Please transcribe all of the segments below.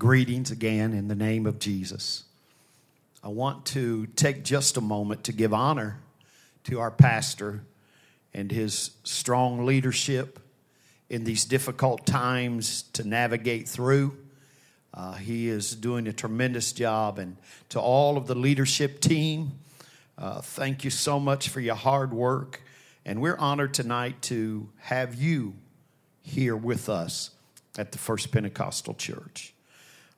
Greetings again in the name of Jesus. I want to take just a moment to give honor to our pastor and his strong leadership in these difficult times to navigate through. He is doing a tremendous job. And to all of the leadership team, thank you so much for your hard work. And we're honored tonight to have you here with us at the First Pentecostal Church.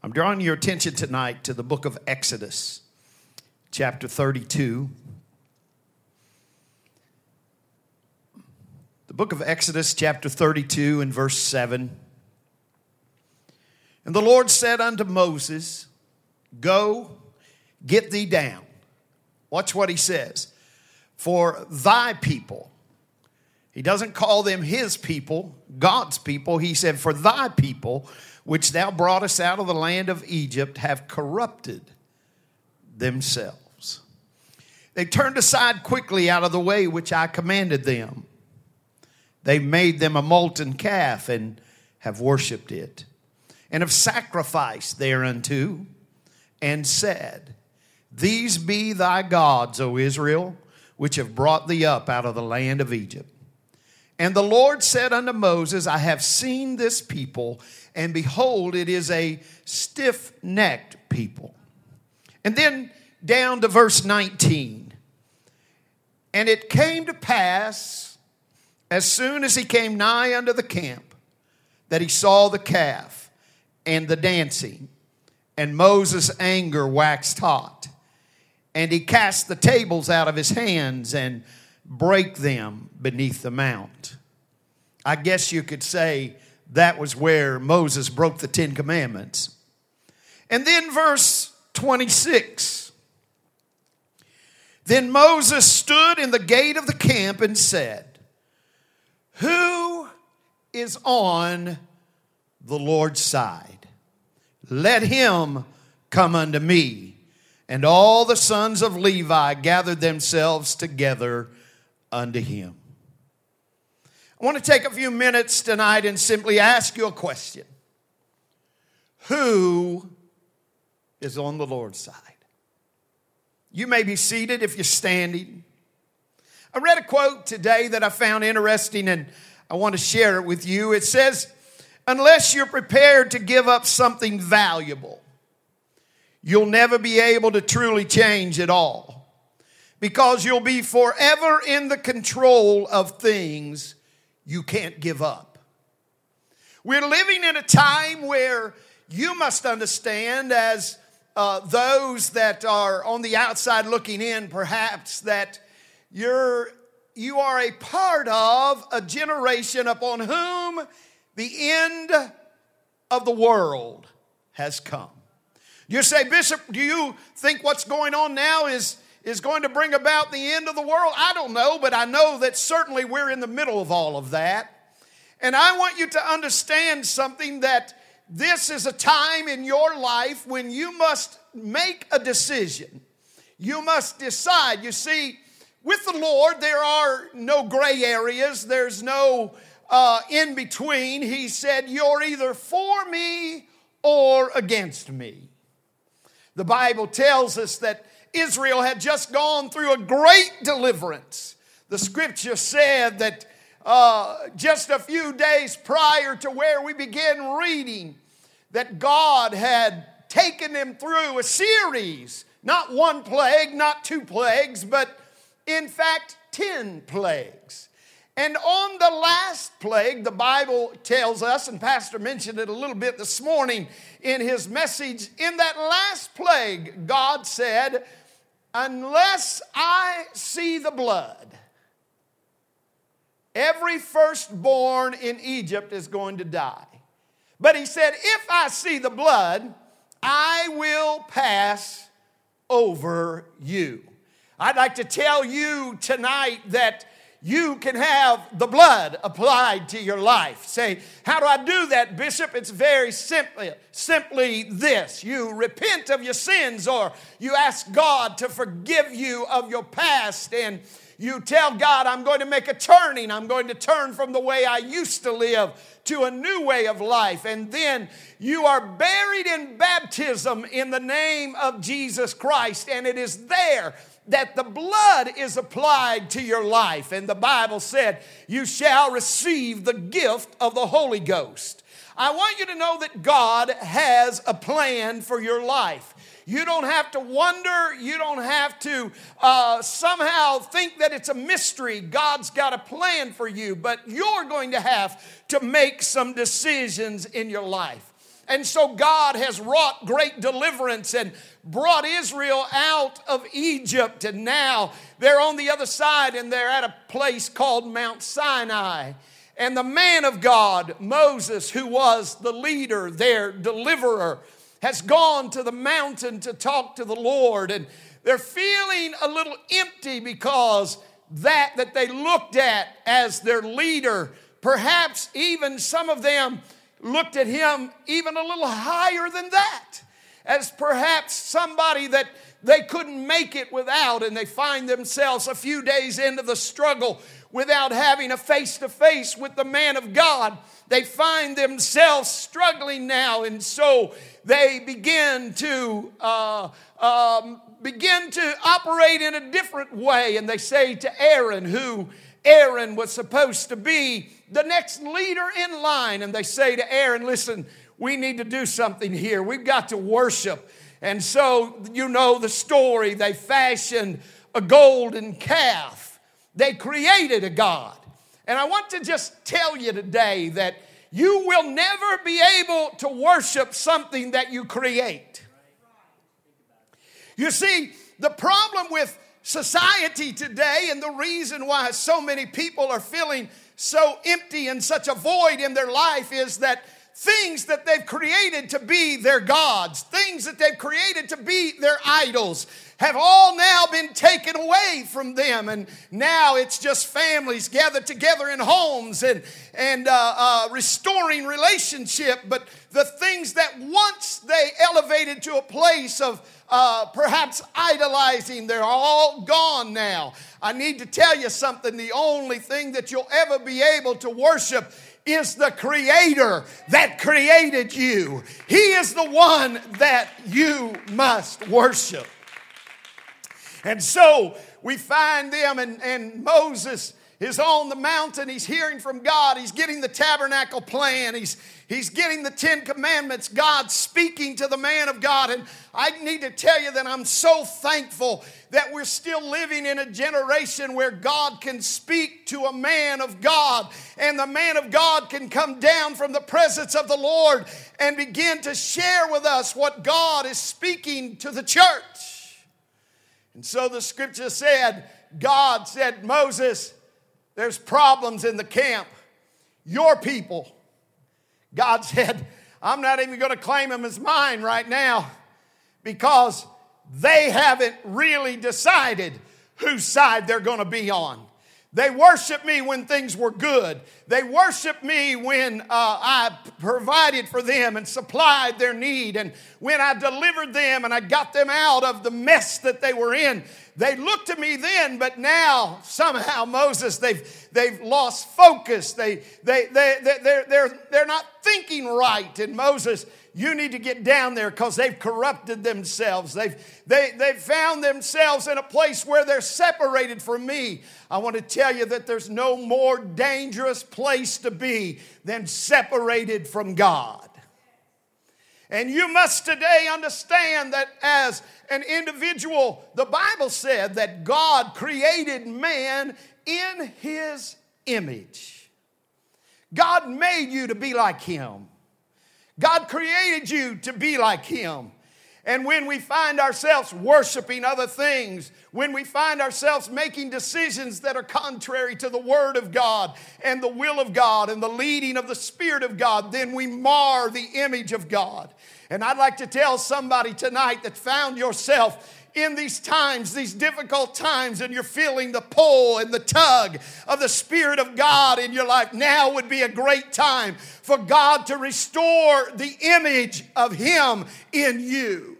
I'm drawing your attention tonight to the book of Exodus, chapter 32. The book of Exodus, chapter 32, and verse 7. And the Lord said unto Moses, Go, get thee down. Watch what he says. For thy people. He doesn't call them his people, God's people. He said, For thy people, which thou broughtest out of the land of Egypt, have corrupted themselves. They turned aside quickly out of the way which I commanded them. They made them a molten calf and have worshipped it, and have sacrificed thereunto, and said, These be thy gods, O Israel, which have brought thee up out of the land of Egypt. And the Lord said unto Moses, I have seen this people, and behold, it is a stiff-necked people. And then down to verse 19. And it came to pass, as soon as he came nigh unto the camp, that he saw the calf and the dancing. And Moses' anger waxed hot. And he cast the tables out of his hands and break them beneath the mount. I guess you could say that was where Moses broke the Ten Commandments. And then verse 26. Then Moses stood in the gate of the camp and said, Who is on the Lord's side? Let him come unto me. And all the sons of Levi gathered themselves together unto him. I want to take a few minutes tonight and simply ask you a question. Who is on the Lord's side? You may be seated if you're standing. I read a quote today that I found interesting and I want to share it with you. It says, Unless you're prepared to give up something valuable, you'll never be able to truly change at all. Because you'll be forever in the control of things you can't give up. We're living in a time where you must understand, as those that are on the outside looking in perhaps, that you are a part of a generation upon whom the end of the world has come. You say, Bishop, do you think what's going on now is going to bring about the end of the world? I don't know, but I know that certainly we're in the middle of all of that. And I want you to understand something, that this is a time in your life when you must make a decision. You must decide. You see, with the Lord, there are no gray areas. There's no in between. He said, You're either for me or against me. The Bible tells us that Israel had just gone through a great deliverance. The scripture said that just a few days prior to where we began reading, that God had taken them through a series, not one plague, not two plagues, but in fact 10 plagues. And on the last plague, the Bible tells us, and Pastor mentioned it a little bit this morning in his message, in that last plague, God said, Unless I see the blood, every firstborn in Egypt is going to die. But he said, If I see the blood, I will pass over you. I'd like to tell you tonight that you can have the blood applied to your life. Say, how do I do that, Bishop? It's very simply this. You repent of your sins, or you ask God to forgive you of your past, and you tell God, I'm going to make a turning. I'm going to turn from the way I used to live to a new way of life. And then you are buried in baptism in the name of Jesus Christ. And it is there that the blood is applied to your life. And the Bible said, you shall receive the gift of the Holy Ghost. I want you to know that God has a plan for your life. You don't have to wonder. You don't have to somehow think that it's a mystery. God's got a plan for you, but you're going to have to make some decisions in your life. And so God has wrought great deliverance and brought Israel out of Egypt. And now they're on the other side, and they're at a place called Mount Sinai. And the man of God, Moses, who was the leader, their deliverer, has gone to the mountain to talk to the Lord, and they're feeling a little empty because that they looked at as their leader, perhaps even some of them looked at him even a little higher than that, as perhaps somebody that they couldn't make it without, and they find themselves a few days into the struggle without having a face-to-face with the man of God. They find themselves struggling now, and so they begin to operate in a different way. And they say to Aaron, who Aaron was supposed to be the next leader in line, and they say to Aaron, listen, we need to do something here. We've got to worship. And so you know the story. They fashioned a golden calf. They created a god. And I want to just tell you today that you will never be able to worship something that you create. You see, the problem with society today, and the reason why so many people are feeling so empty and such a void in their life, is that things that they've created to be their gods, things that they've created to be their idols, have all now been taken away from them. And now it's just families gathered together in homes and restoring relationship. But the things that once they elevated to a place of perhaps idolizing, they're all gone now. I need to tell you something. The only thing that you'll ever be able to worship is the Creator that created you. He is the one that you must worship. And so we find them, and Moses is on the mountain. He's hearing from God. He's getting the tabernacle plan. He's getting the Ten Commandments. God speaking to the man of God. And I need to tell you that I'm so thankful that we're still living in a generation where God can speak to a man of God. And the man of God can come down from the presence of the Lord and begin to share with us what God is speaking to the church. And so the scripture said, God said, Moses, there's problems in the camp. Your people. God said, I'm not even going to claim them as mine right now, because they haven't really decided whose side they're going to be on. They worshiped me when things were good. They worshiped me when I provided for them and supplied their need. And when I delivered them and I got them out of the mess that they were in, they looked to me then. But now, somehow, Moses, they've lost focus. They're not thinking right. And Moses, you need to get down there, because they've corrupted themselves. They've found themselves in a place where they're separated from me. I want to tell you that there's no more dangerous place to be than separated from God. And you must today understand that as an individual, the Bible said that God created man in His image. God made you to be like Him. God created you to be like Him. And when we find ourselves worshiping other things, when we find ourselves making decisions that are contrary to the Word of God and the will of God and the leading of the Spirit of God, then we mar the image of God. And I'd like to tell somebody tonight that found yourself in these times, these difficult times, and you're feeling the pull and the tug of the Spirit of God in your life, now would be a great time for God to restore the image of Him in you.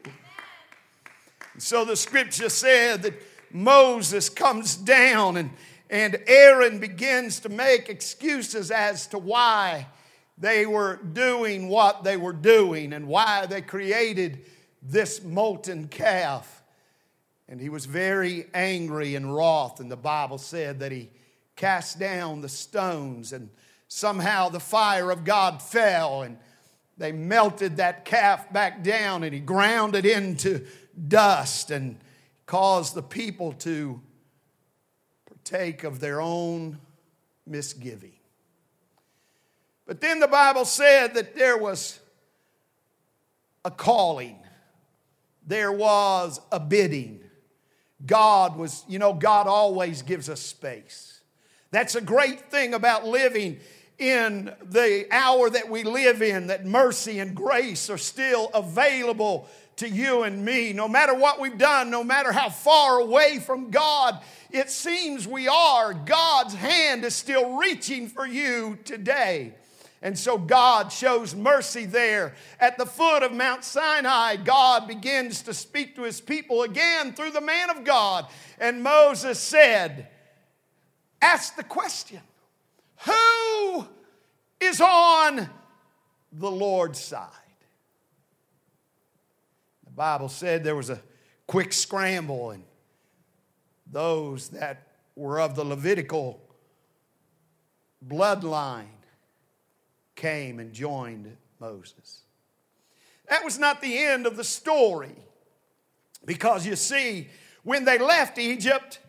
And so the Scripture said that Moses comes down and Aaron begins to make excuses as to why they were doing what they were doing and why they created this molten calf. And he was very angry and wroth. And the Bible said that he cast down the stones, and somehow the fire of God fell, and they melted that calf back down, and he ground it into dust and caused the people to partake of their own misgiving. But then the Bible said that there was a calling. There was a bidding. God was, you know, God always gives us space. That's a great thing about living in the hour that we live in, that mercy and grace are still available to you and me. No matter what we've done, no matter how far away from God it seems we are, God's hand is still reaching for you today. And so God shows mercy there. At the foot of Mount Sinai, God begins to speak to His people again through the man of God. And Moses said, ask the question, who is on the Lord's side? The Bible said there was a quick scramble, and those that were of the Levitical bloodline came and joined Moses. That was not the end of the story, because you see, when they left Egypt,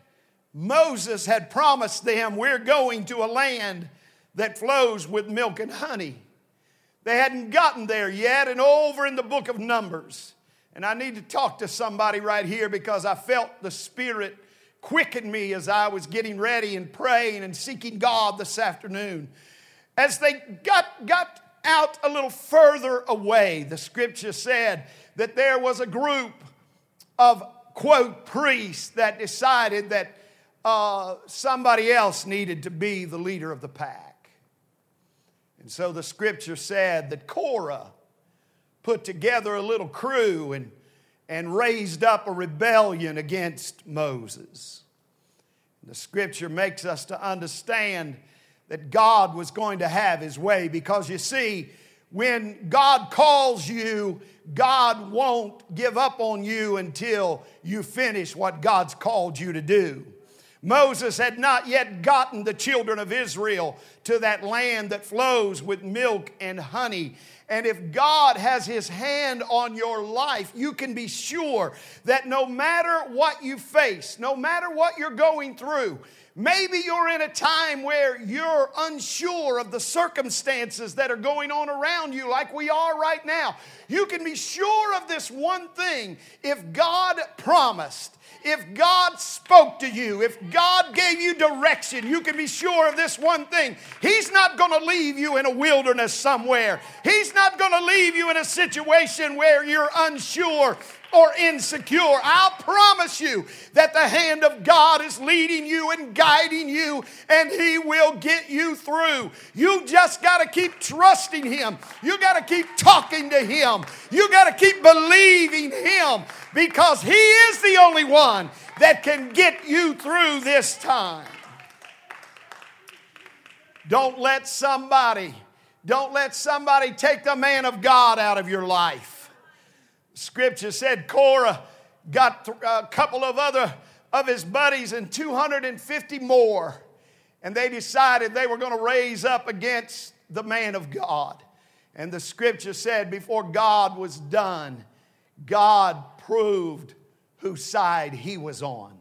Moses had promised them, we're going to a land that flows with milk and honey. They hadn't gotten there yet, and over in the book of Numbers, and I need to talk to somebody right here, because I felt the Spirit quicken me as I was getting ready and praying and seeking God this afternoon. As they got out a little further away, the Scripture said that there was a group of, quote, priests that decided that somebody else needed to be the leader of the pack. And so the Scripture said that Korah put together a little crew and raised up a rebellion against Moses. And the Scripture makes us to understand that God was going to have His way, because you see, when God calls you, God won't give up on you until you finish what God's called you to do. Moses had not yet gotten the children of Israel to that land that flows with milk and honey. And if God has His hand on your life, you can be sure that no matter what you face, no matter what you're going through, maybe you're in a time where you're unsure of the circumstances that are going on around you, like we are right now. You can be sure of this one thing. If God promised, if God spoke to you, if God gave you direction, you can be sure of this one thing. He's not going to leave you in a wilderness somewhere. He's not going to leave you in a situation where you're unsure or insecure. I'll promise you that the hand of God is leading you and guiding you, and He will get you through. You just got to keep trusting Him. You got to keep talking to Him. You got to keep believing Him, because He is the only one that can get you through this time. Don't let somebody take the man of God out of your life. Scripture said Korah got a couple of other of his buddies and 250 more. And they decided they were going to raise up against the man of God. And the Scripture said before God was done, God proved whose side He was on.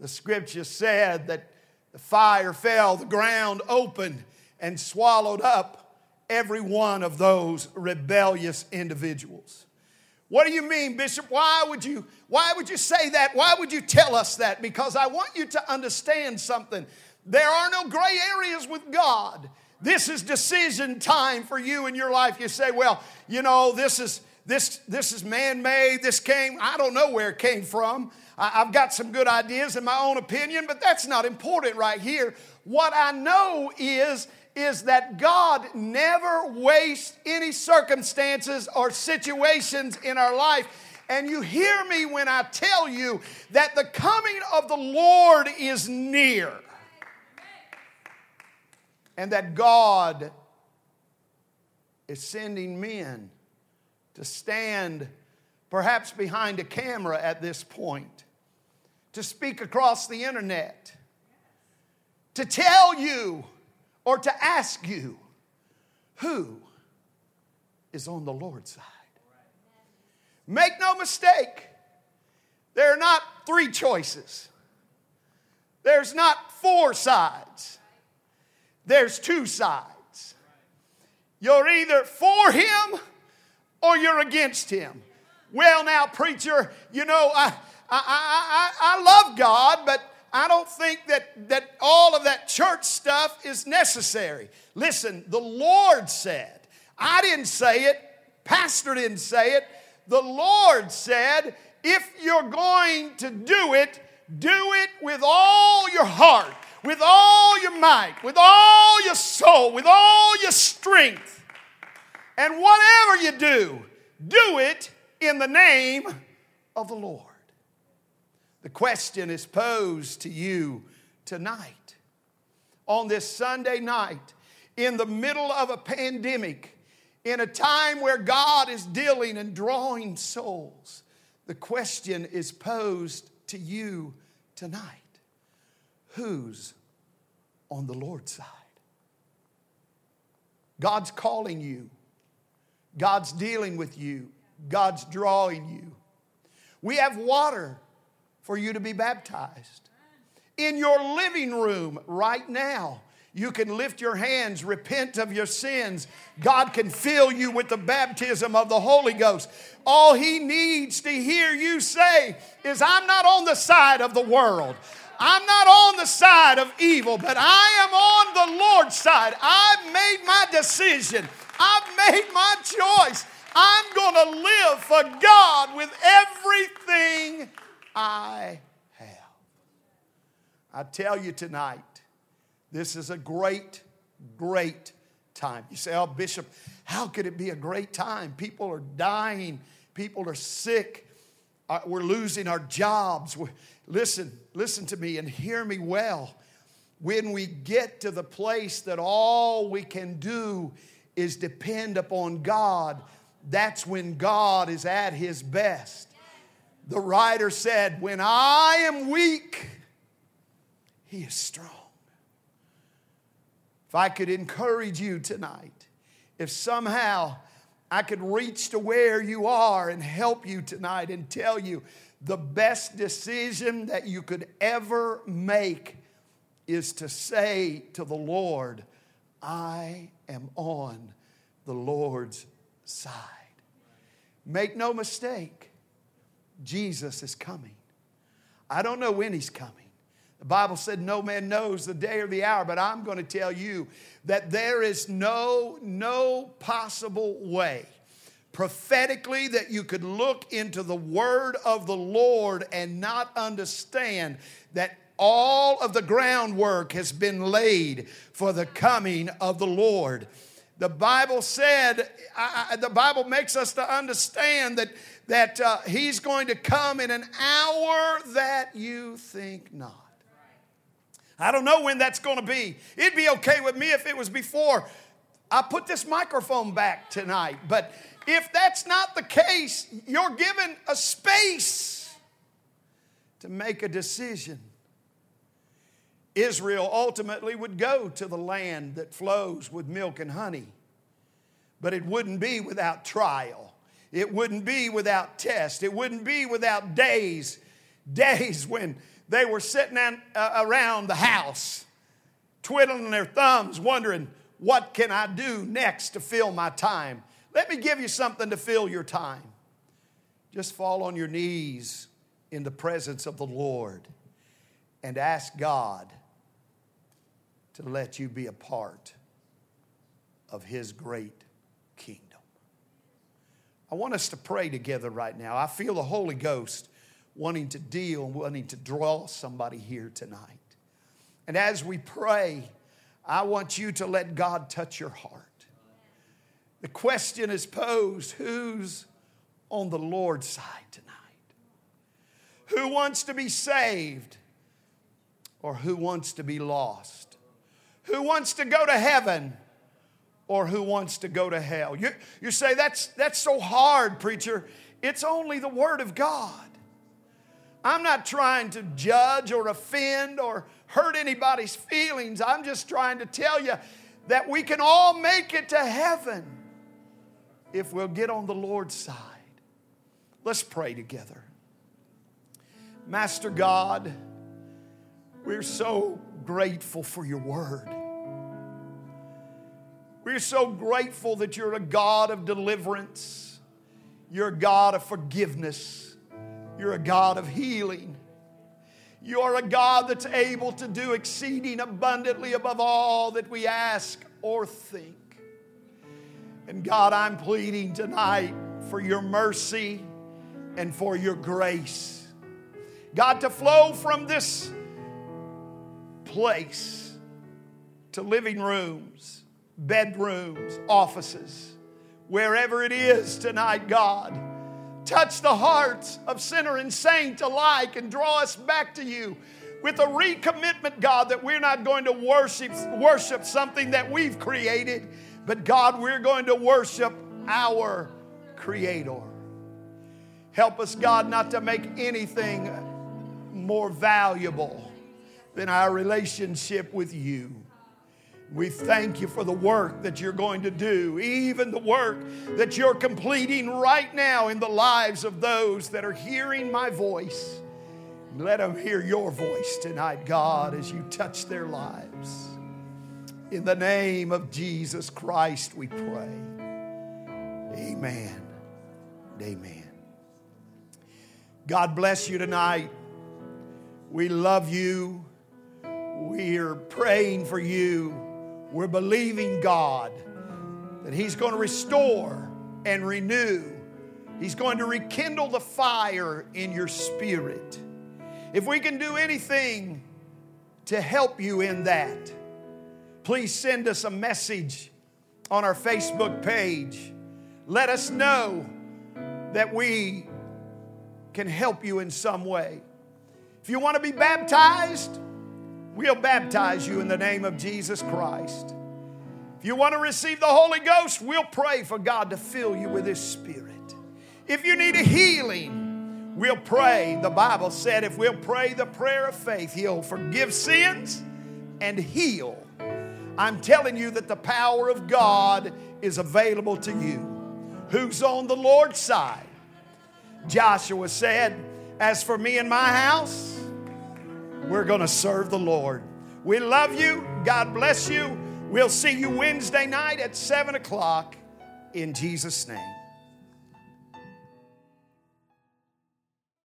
The Scripture said that the fire fell, the ground opened, and swallowed up every one of those rebellious individuals. What do you mean, Bishop? Why would you say that? Why would you tell us that? Because I want you to understand something. There are no gray areas with God. This is decision time for you in your life. You say, well, you know, this is This is man-made. This came, I don't know where it came from. I've got some good ideas in my own opinion, but that's not important right here. What I know is that God never wastes any circumstances or situations in our life. And you hear me when I tell you that the coming of the Lord is near. And that God is sending men to stand perhaps behind a camera at this point, to speak across the internet, to tell you or to ask you who is on the Lord's side. Make no mistake, there are not three choices. There's not four sides. There's two sides. You're either for him or you're against him. Well now, preacher, you know, I love God, but I don't think that all of that church stuff is necessary. Listen, the Lord said. I didn't say it. Pastor didn't say it. The Lord said, if you're going to do it with all your heart, with all your might, with all your soul, with all your strength. And whatever you do, do it in the name of the Lord. The question is posed to you tonight, on this Sunday night, in the middle of a pandemic, in a time where God is dealing and drawing souls. The question is posed to you tonight. Who's on the Lord's side? God's calling you. God's dealing with you. God's drawing you. We have water for you to be baptized. In your living room right now, you can lift your hands, repent of your sins. God can fill you with the baptism of the Holy Ghost. All He needs to hear you say is, I'm not on the side of the world. I'm not on the side of evil, but I am on the Lord's side. I've made my decision. I've made my choice. I'm going to live for God with everything I have. I tell you tonight, this is a great, great time. You say, oh, Bishop, how could it be a great time? People are dying. People are sick. We're losing our jobs. Listen to me and hear me well. When we get to the place that all we can do is depend upon God, that's when God is at His best. The writer said, when I am weak, He is strong. If I could encourage you tonight, if somehow I could reach to where you are and help you tonight and tell you the best decision that you could ever make is to say to the Lord, I am on the Lord's side. Make no mistake, Jesus is coming. I don't know when He's coming. The Bible said no man knows the day or the hour, but I'm going to tell you that there is no possible way prophetically that you could look into the word of the Lord and not understand that all of the groundwork has been laid for the coming of the Lord. The Bible said, the Bible makes us to understand that He's going to come in an hour that you think not. I don't know when that's going to be. It'd be okay with me if it was before I put this microphone back tonight. But if that's not the case, you're given a space to make a decision. Israel ultimately would go to the land that flows with milk and honey. But it wouldn't be without trial. It wouldn't be without test. It wouldn't be without days. Days when they were sitting around the house, twiddling their thumbs, wondering, what can I do next to fill my time? Let me give you something to fill your time. Just fall on your knees in the presence of the Lord and ask God to let you be a part of His great kingdom. I want us to pray together right now. I feel the Holy Ghost wanting to deal, wanting to draw somebody here tonight. And as we pray, I want you to let God touch your heart. The question is posed, who's on the Lord's side tonight? Who wants to be saved or who wants to be lost? Who wants to go to heaven or who wants to go to hell? You say, that's so hard, preacher. It's only the Word of God. I'm not trying to judge or offend or hurt anybody's feelings. I'm just trying to tell you that we can all make it to heaven if we'll get on the Lord's side. Let's pray together. Master God, we're so grateful for your word. We're so grateful that you're a God of deliverance. You're a God of forgiveness. You're a God of healing. You're a God that's able to do exceeding abundantly above all that we ask or think. And God, I'm pleading tonight for your mercy and for your grace. God, to flow from this place to living rooms, bedrooms, offices, wherever it is tonight, God. Touch the hearts of sinner and saint alike and draw us back to you with a recommitment, God, that we're not going to worship something that we've created, but God, we're going to worship our Creator. Help us, God, not to make anything more valuable than our relationship with you. We thank you for the work that you're going to do, even the work that you're completing right now in the lives of those that are hearing my voice. Let them hear your voice tonight, God, as you touch their lives. In the name of Jesus Christ, we pray. Amen. Amen. God bless you tonight. We love you. We're praying for you. We're believing God that He's going to restore and renew. He's going to rekindle the fire in your spirit. If we can do anything to help you in that, please send us a message on our Facebook page. Let us know that we can help you in some way. If you want to be baptized, we'll baptize you in the name of Jesus Christ. If you want to receive the Holy Ghost, we'll pray for God to fill you with His Spirit. If you need a healing, we'll pray. The Bible said if we'll pray the prayer of faith, He'll forgive sins and heal. I'm telling you that the power of God is available to you. Who's on the Lord's side? Joshua said, as for me and my house, we're going to serve the Lord. We love you. God bless you. We'll see you Wednesday night at 7 o'clock in Jesus' name.